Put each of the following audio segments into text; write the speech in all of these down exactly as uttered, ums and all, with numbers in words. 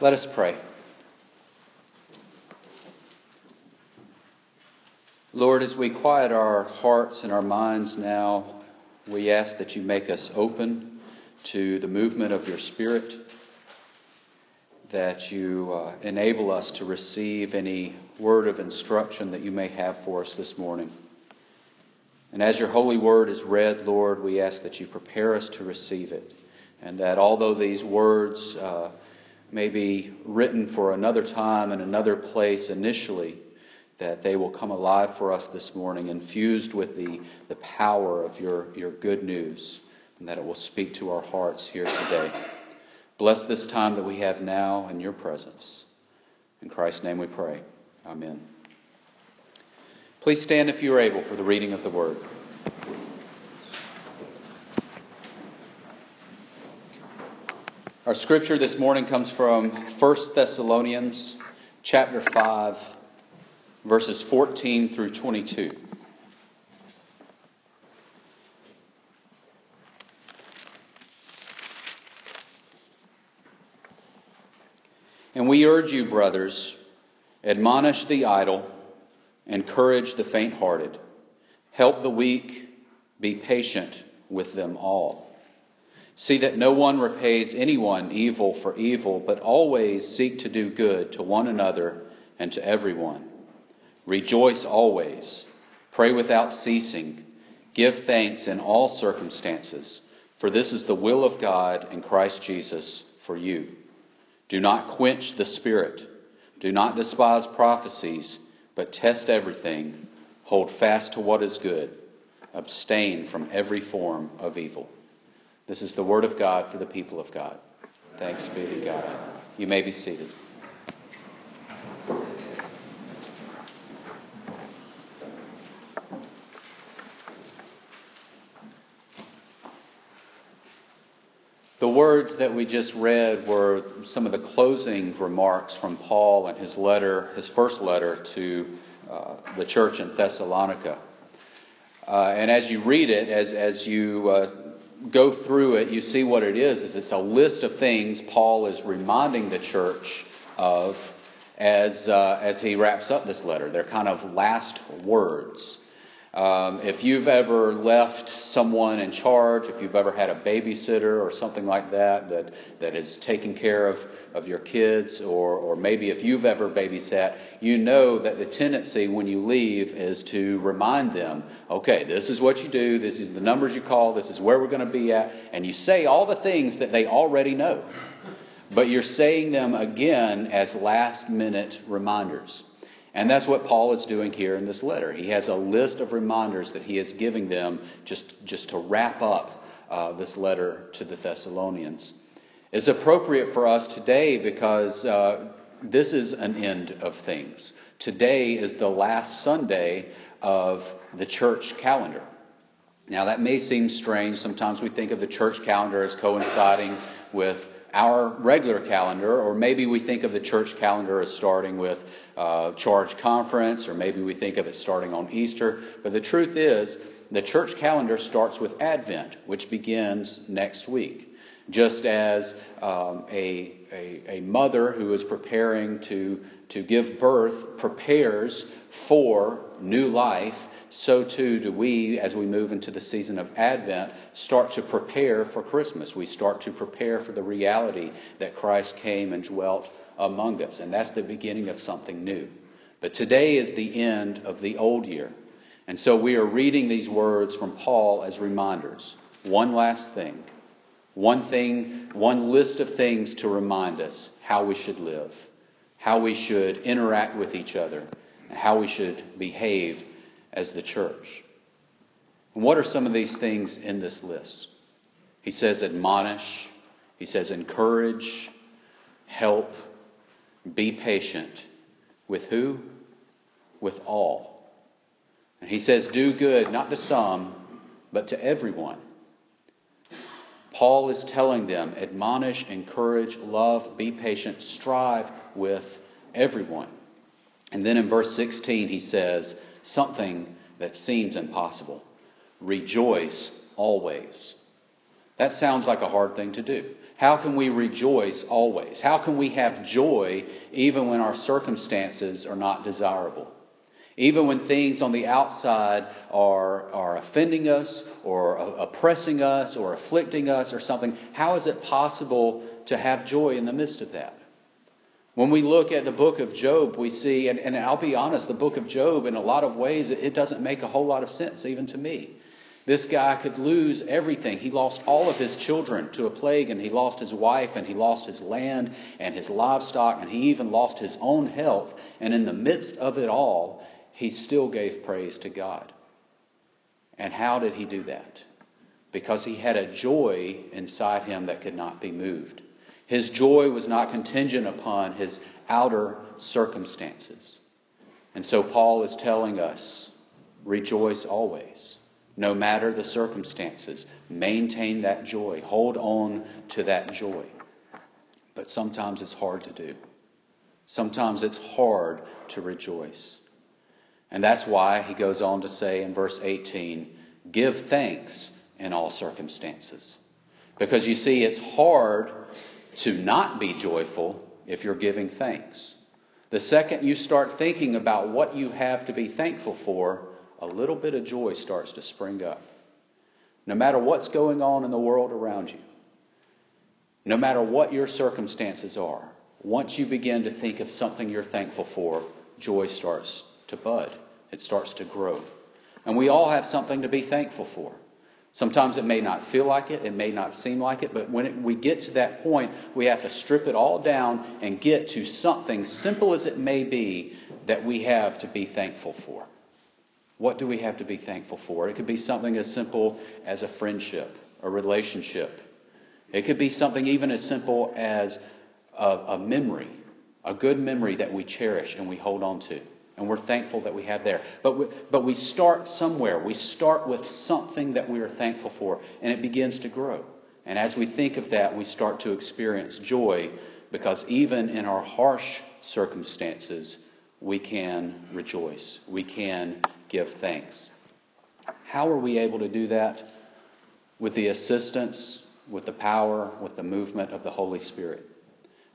Let us pray. Lord, as we quiet our hearts and our minds now, we ask that you make us open to the movement of your Spirit, that you uh, enable us to receive any word of instruction that you may have for us this morning. And as your holy word is read, Lord, we ask that you prepare us to receive it, and that although these words uh, may be written for another time and another place initially, that they will come alive for us this morning, infused with the, the power of your, your good news, and that it will speak to our hearts here today. Bless this time that we have now in your presence. In Christ's name we pray. Amen. Please stand if you are able for the reading of the word. Our scripture this morning comes from First Thessalonians chapter five, verses fourteen through twenty-two. And we urge you, brothers, admonish the idle, encourage the faint-hearted, help the weak, be patient with them all. See that no one repays anyone evil for evil, but always seek to do good to one another and to everyone. Rejoice always, pray without ceasing, give thanks in all circumstances, for this is the will of God in Christ Jesus for you. Do not quench the Spirit, do not despise prophecies, but test everything, hold fast to what is good, abstain from every form of evil. This is the word of God for the people of God. Thanks be to God. You may be seated. The words that we just read were some of the closing remarks from Paul in his letter, his first letter to uh, the church in Thessalonica. Uh, and as you read it, as as you uh, go through it, you see what it is. is It's a list of things Paul is reminding the church of as uh, as he wraps up this letter. They're kind of last words. Um, if you've ever left someone in charge, if you've ever had a babysitter or something like that that, that is taking care of, of your kids, or, or maybe if you've ever babysat, you know that the tendency when you leave is to remind them, okay, this is what you do, this is the numbers you call, this is where we're going to be at, and you say all the things that they already know, but you're saying them again as last-minute reminders. And that's what Paul is doing here in this letter. He has a list of reminders that he is giving them just, just to wrap up uh, this letter to the Thessalonians. It's appropriate for us today because uh, this is an end of things. Today is the last Sunday of the church calendar. Now, that may seem strange. Sometimes we think of the church calendar as coinciding with our regular calendar, or maybe we think of the church calendar as starting with uh, Charge Conference, or maybe we think of it starting on Easter. But the truth is, the church calendar starts with Advent, which begins next week. Just as um, a, a a mother who is preparing to to give birth prepares for new life, so too do we, as we move into the season of Advent, start to prepare for Christmas. We start to prepare for the reality that Christ came and dwelt among us. And that's the beginning of something new. But today is the end of the old year. And so we are reading these words from Paul as reminders. One last thing. One thing, one list of things to remind us how we should live, how we should interact with each other, and how we should behave as the church. And what are some of these things in this list? He says admonish. He says encourage. Help. Be patient. With who? With all. And he says do good, not to some, but to everyone. Paul is telling them, admonish, encourage, love, be patient, strive with everyone. And then in verse sixteen he says something that seems impossible. Rejoice always. That sounds like a hard thing to do. How can we rejoice always? How can we have joy even when our circumstances are not desirable? Even when things on the outside are, are offending us or oppressing us or afflicting us or something, how is it possible to have joy in the midst of that? When we look at the book of Job, we see, and, and I'll be honest, the book of Job, in a lot of ways, it, it doesn't make a whole lot of sense even to me. This guy could lose everything. He lost all of his children to a plague, and he lost his wife, and he lost his land and his livestock, and he even lost his own health. And in the midst of it all, he still gave praise to God. And how did he do that? Because he had a joy inside him that could not be moved. His joy was not contingent upon his outer circumstances. And so Paul is telling us, rejoice always, no matter the circumstances. Maintain that joy. Hold on to that joy. But sometimes it's hard to do. Sometimes it's hard to rejoice. And that's why he goes on to say in verse eighteen, give thanks in all circumstances. Because you see, it's hard to not be joyful if you're giving thanks. The second you start thinking about what you have to be thankful for, a little bit of joy starts to spring up. No matter what's going on in the world around you, no matter what your circumstances are, once you begin to think of something you're thankful for, joy starts to bud. It starts to grow. And we all have something to be thankful for. Sometimes it may not feel like it. It may not seem like it. But when it, we get to that point, we have to strip it all down and get to something, simple as it may be, that we have to be thankful for. What do we have to be thankful for? It could be something as simple as a friendship, a relationship. It could be something even as simple as a, a memory, a good memory that we cherish and we hold on to. And we're thankful that we have there. But we, but we start somewhere. We start with something that we are thankful for, and it begins to grow. And as we think of that, we start to experience joy, because even in our harsh circumstances, we can rejoice. We can give thanks. How are we able to do that? With the assistance, with the power, with the movement of the Holy Spirit.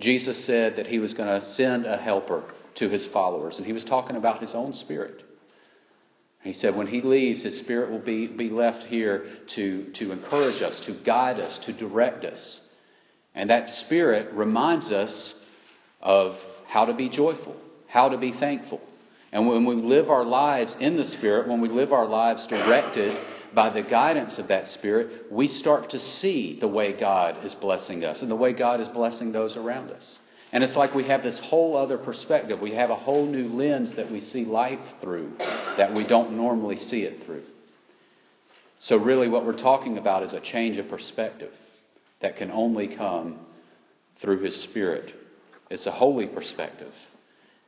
Jesus said that he was going to send a helper to his followers. And he was talking about his own spirit. He said when he leaves, his spirit will be, be left here to, to encourage us, to guide us, to direct us. And that spirit reminds us of how to be joyful, how to be thankful. And when we live our lives in the spirit, when we live our lives directed by the guidance of that spirit, we start to see the way God is blessing us and the way God is blessing those around us. And it's like we have this whole other perspective. We have a whole new lens that we see life through that we don't normally see it through. So really what we're talking about is a change of perspective that can only come through his spirit. It's a holy perspective.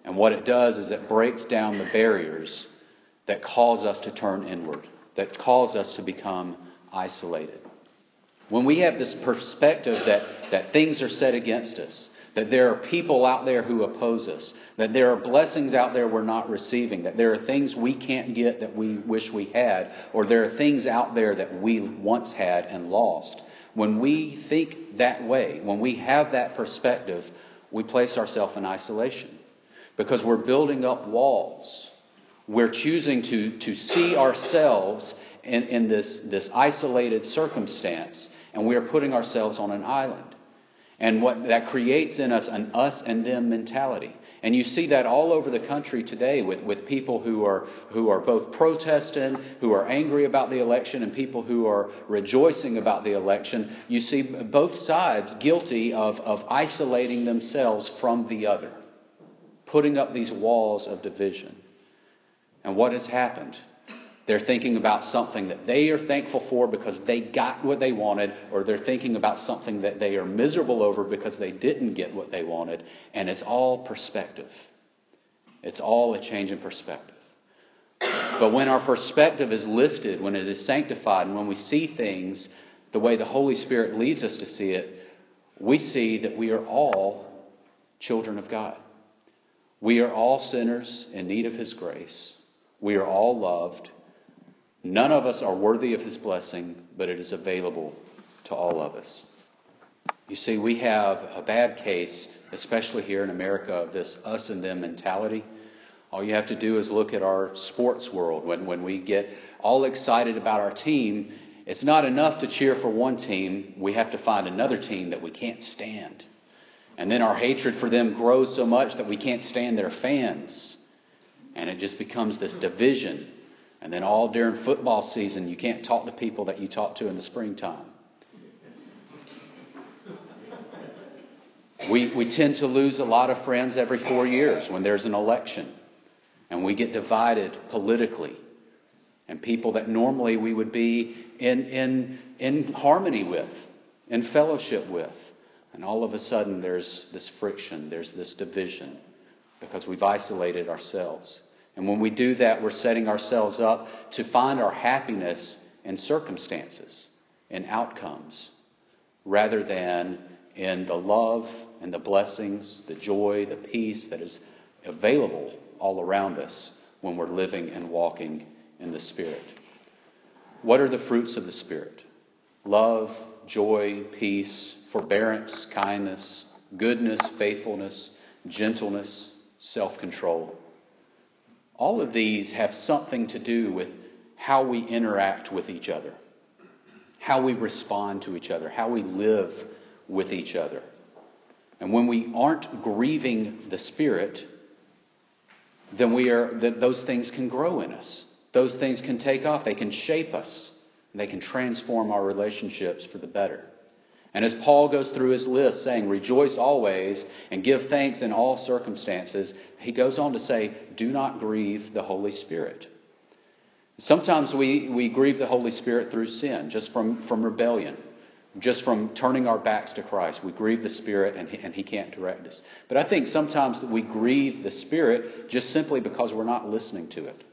And what it does is it breaks down the barriers that cause us to turn inward, that cause us to become isolated. When we have this perspective that, that things are set against us, that there are people out there who oppose us, that there are blessings out there we're not receiving, that there are things we can't get that we wish we had, or there are things out there that we once had and lost. When we think that way, when we have that perspective, we place ourselves in isolation because we're building up walls. We're choosing to, to see ourselves in, in this, this isolated circumstance, and we are putting ourselves on an island. And what that creates in us an us and them mentality. And you see that all over the country today with, with people who are who are both protesting, who are angry about the election, and people who are rejoicing about the election. You see both sides guilty of, of isolating themselves from the other, putting up these walls of division. And what has happened? They're thinking about something that they are thankful for because they got what they wanted, or they're thinking about something that they are miserable over because they didn't get what they wanted. And it's all perspective. It's all a change in perspective. But when our perspective is lifted, when it is sanctified, and when we see things the way the Holy Spirit leads us to see it, we see that we are all children of God. We are all sinners in need of his grace. We are all loved. None of us are worthy of his blessing, but it is available to all of us. You see, we have a bad case, especially here in America, of this us and them mentality. All you have to do is look at our sports world. When, when we get all excited about our team, it's not enough to cheer for one team. We have to find another team that we can't stand. And then our hatred for them grows so much that we can't stand their fans. And it just becomes this division. And then all during football season, you can't talk to people that you talk to in the springtime. We, we tend to lose a lot of friends every four years when there's an election. And we get divided politically. And people that normally we would be in, in, in harmony with, in fellowship with. And all of a sudden there's this friction, there's this division, because we've isolated ourselves. And when we do that, we're setting ourselves up to find our happiness in circumstances, in outcomes, rather than in the love and the blessings, the joy, the peace that is available all around us when we're living and walking in the Spirit. What are the fruits of the Spirit? Love, joy, peace, forbearance, kindness, goodness, faithfulness, gentleness, self-control. All of these have something to do with how we interact with each other, how we respond to each other, how we live with each other. And when we aren't grieving the Spirit, then we are, th- those things can grow in us. Those things can take off. They can shape us. And they can transform our relationships for the better. And as Paul goes through his list saying, rejoice always and give thanks in all circumstances, he goes on to say, do not grieve the Holy Spirit. Sometimes we, we grieve the Holy Spirit through sin, just from, from rebellion, just from turning our backs to Christ. We grieve the Spirit and he, and he can't direct us. But I think sometimes that we grieve the Spirit just simply because we're not listening to it.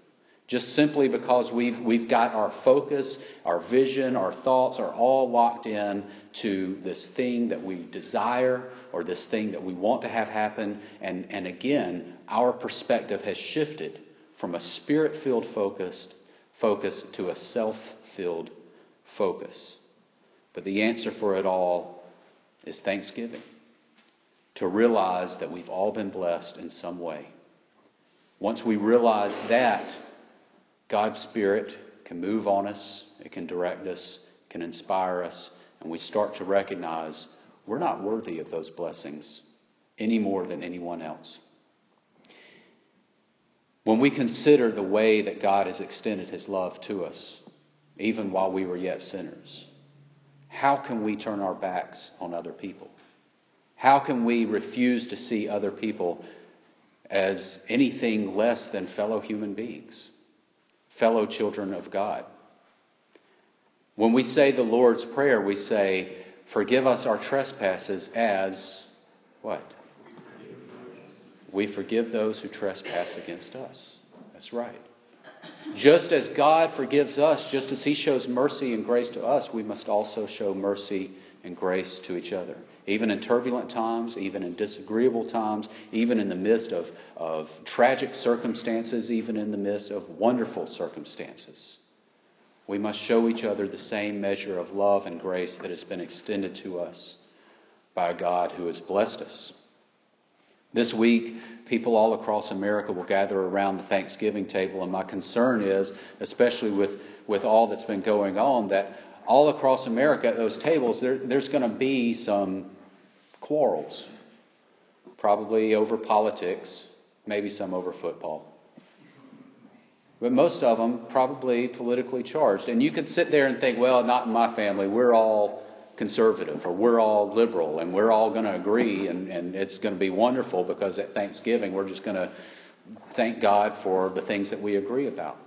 Just simply because we've we've got our focus, our vision, our thoughts are all locked in to this thing that we desire or this thing that we want to have happen. And, and again, our perspective has shifted from a Spirit-filled focus, focus to a self-filled focus. But the answer for it all is thanksgiving. To realize that we've all been blessed in some way. Once we realize that, God's Spirit can move on us, it can direct us, it can inspire us, and we start to recognize we're not worthy of those blessings any more than anyone else. When we consider the way that God has extended His love to us, even while we were yet sinners, how can we turn our backs on other people? How can we refuse to see other people as anything less than fellow human beings? Fellow children of God. When we say the Lord's Prayer, we say, forgive us our trespasses as what? We forgive those who trespass against us. That's right. Just as God forgives us, just as He shows mercy and grace to us, we must also show mercy and grace to each other. Even in turbulent times, even in disagreeable times, even in the midst of, of tragic circumstances, even in the midst of wonderful circumstances, we must show each other the same measure of love and grace that has been extended to us by a God who has blessed us. This week, people all across America will gather around the Thanksgiving table, and my concern is, especially with, with all that's been going on, that all across America at those tables, there, there's going to be some quarrels, probably over politics, maybe some over football. But most of them probably politically charged. And you could sit there and think, well, not in my family. We're all conservative, or we're all liberal, and we're all going to agree, and, and it's going to be wonderful because at Thanksgiving we're just going to thank God for the things that we agree about.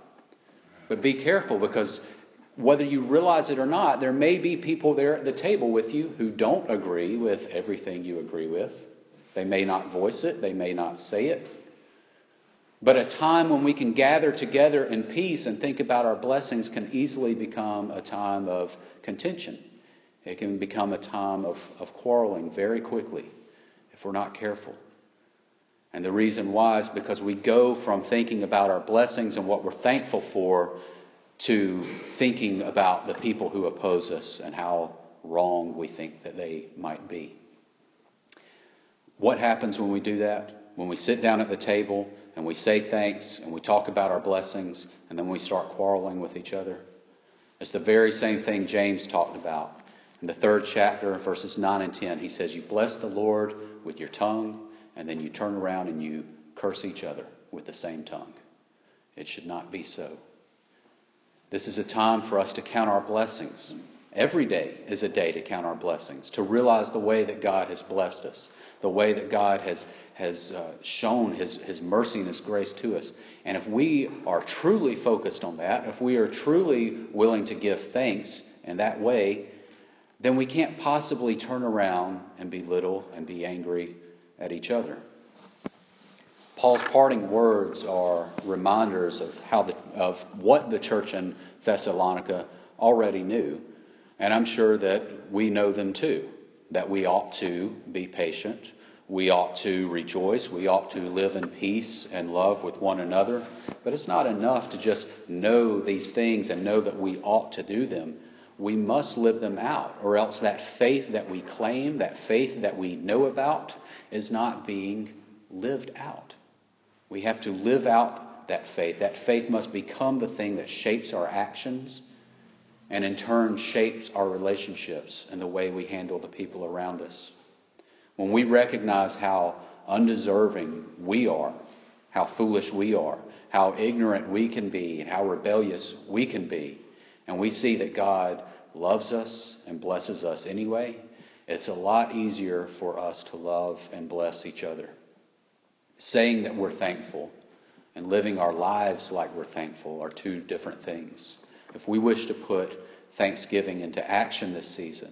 But be careful, because whether you realize it or not, there may be people there at the table with you who don't agree with everything you agree with. They may not voice it. They may not say it. But a time when we can gather together in peace and think about our blessings can easily become a time of contention. It can become a time of, of quarreling very quickly if we're not careful. And the reason why is because we go from thinking about our blessings and what we're thankful for to thinking about the people who oppose us and how wrong we think that they might be. What happens when we do that? When we sit down at the table and we say thanks and we talk about our blessings and then we start quarreling with each other. It's the very same thing James talked about. In the third chapter, verses nine and ten, he says, you bless the Lord with your tongue, and then you turn around and you curse each other with the same tongue. It should not be so. This is a time for us to count our blessings. Every day is a day to count our blessings, to realize the way that God has blessed us, the way that God has, has uh, shown his, his mercy and his grace to us. And if we are truly focused on that, if we are truly willing to give thanks in that way, then we can't possibly turn around and belittle and be angry at each other. Paul's parting words are reminders of how the, of what the church in Thessalonica already knew, and I'm sure that we know them too, that we ought to be patient, we ought to rejoice, we ought to live in peace and love with one another, but it's not enough to just know these things and know that we ought to do them. We must live them out, or else that faith that we claim, that faith that we know about, is not being lived out. We have to live out that faith. That faith must become the thing that shapes our actions and in turn shapes our relationships and the way we handle the people around us. When we recognize how undeserving we are, how foolish we are, how ignorant we can be, and how rebellious we can be, and we see that God loves us and blesses us anyway, it's a lot easier for us to love and bless each other. Saying that we're thankful and living our lives like we're thankful are two different things. If we wish to put thanksgiving into action this season,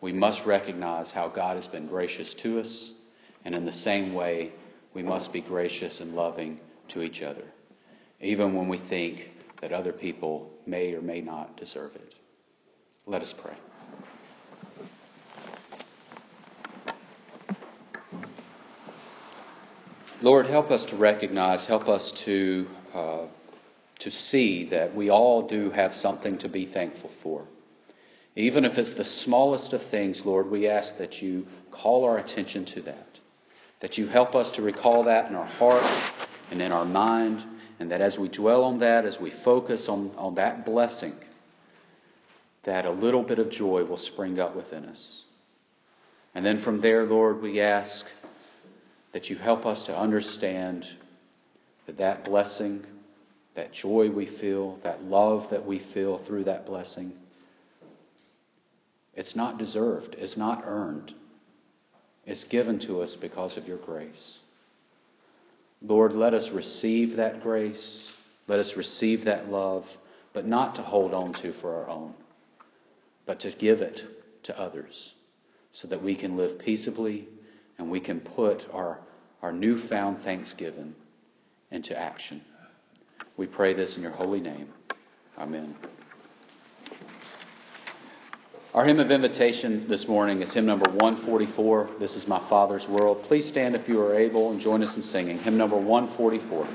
we must recognize how God has been gracious to us, and in the same way, we must be gracious and loving to each other, even when we think that other people may or may not deserve it. Let us pray. Lord, help us to recognize, help us to uh, to see that we all do have something to be thankful for. Even if it's the smallest of things, Lord, we ask that you call our attention to that, that you help us to recall that in our heart and in our mind, and that as we dwell on that, as we focus on, on that blessing, that a little bit of joy will spring up within us. And then from there, Lord, we ask that you help us to understand that that blessing, that joy we feel, that love that we feel through that blessing, it's not deserved, it's not earned. It's given to us because of your grace. Lord, let us receive that grace, let us receive that love, but not to hold on to for our own, but to give it to others so that we can live peaceably and we can put our, our newfound thanksgiving into action. We pray this in your holy name. Amen. Our hymn of invitation this morning is hymn number one forty-four, This Is My Father's World. Please stand if you are able and join us in singing hymn number one forty-four.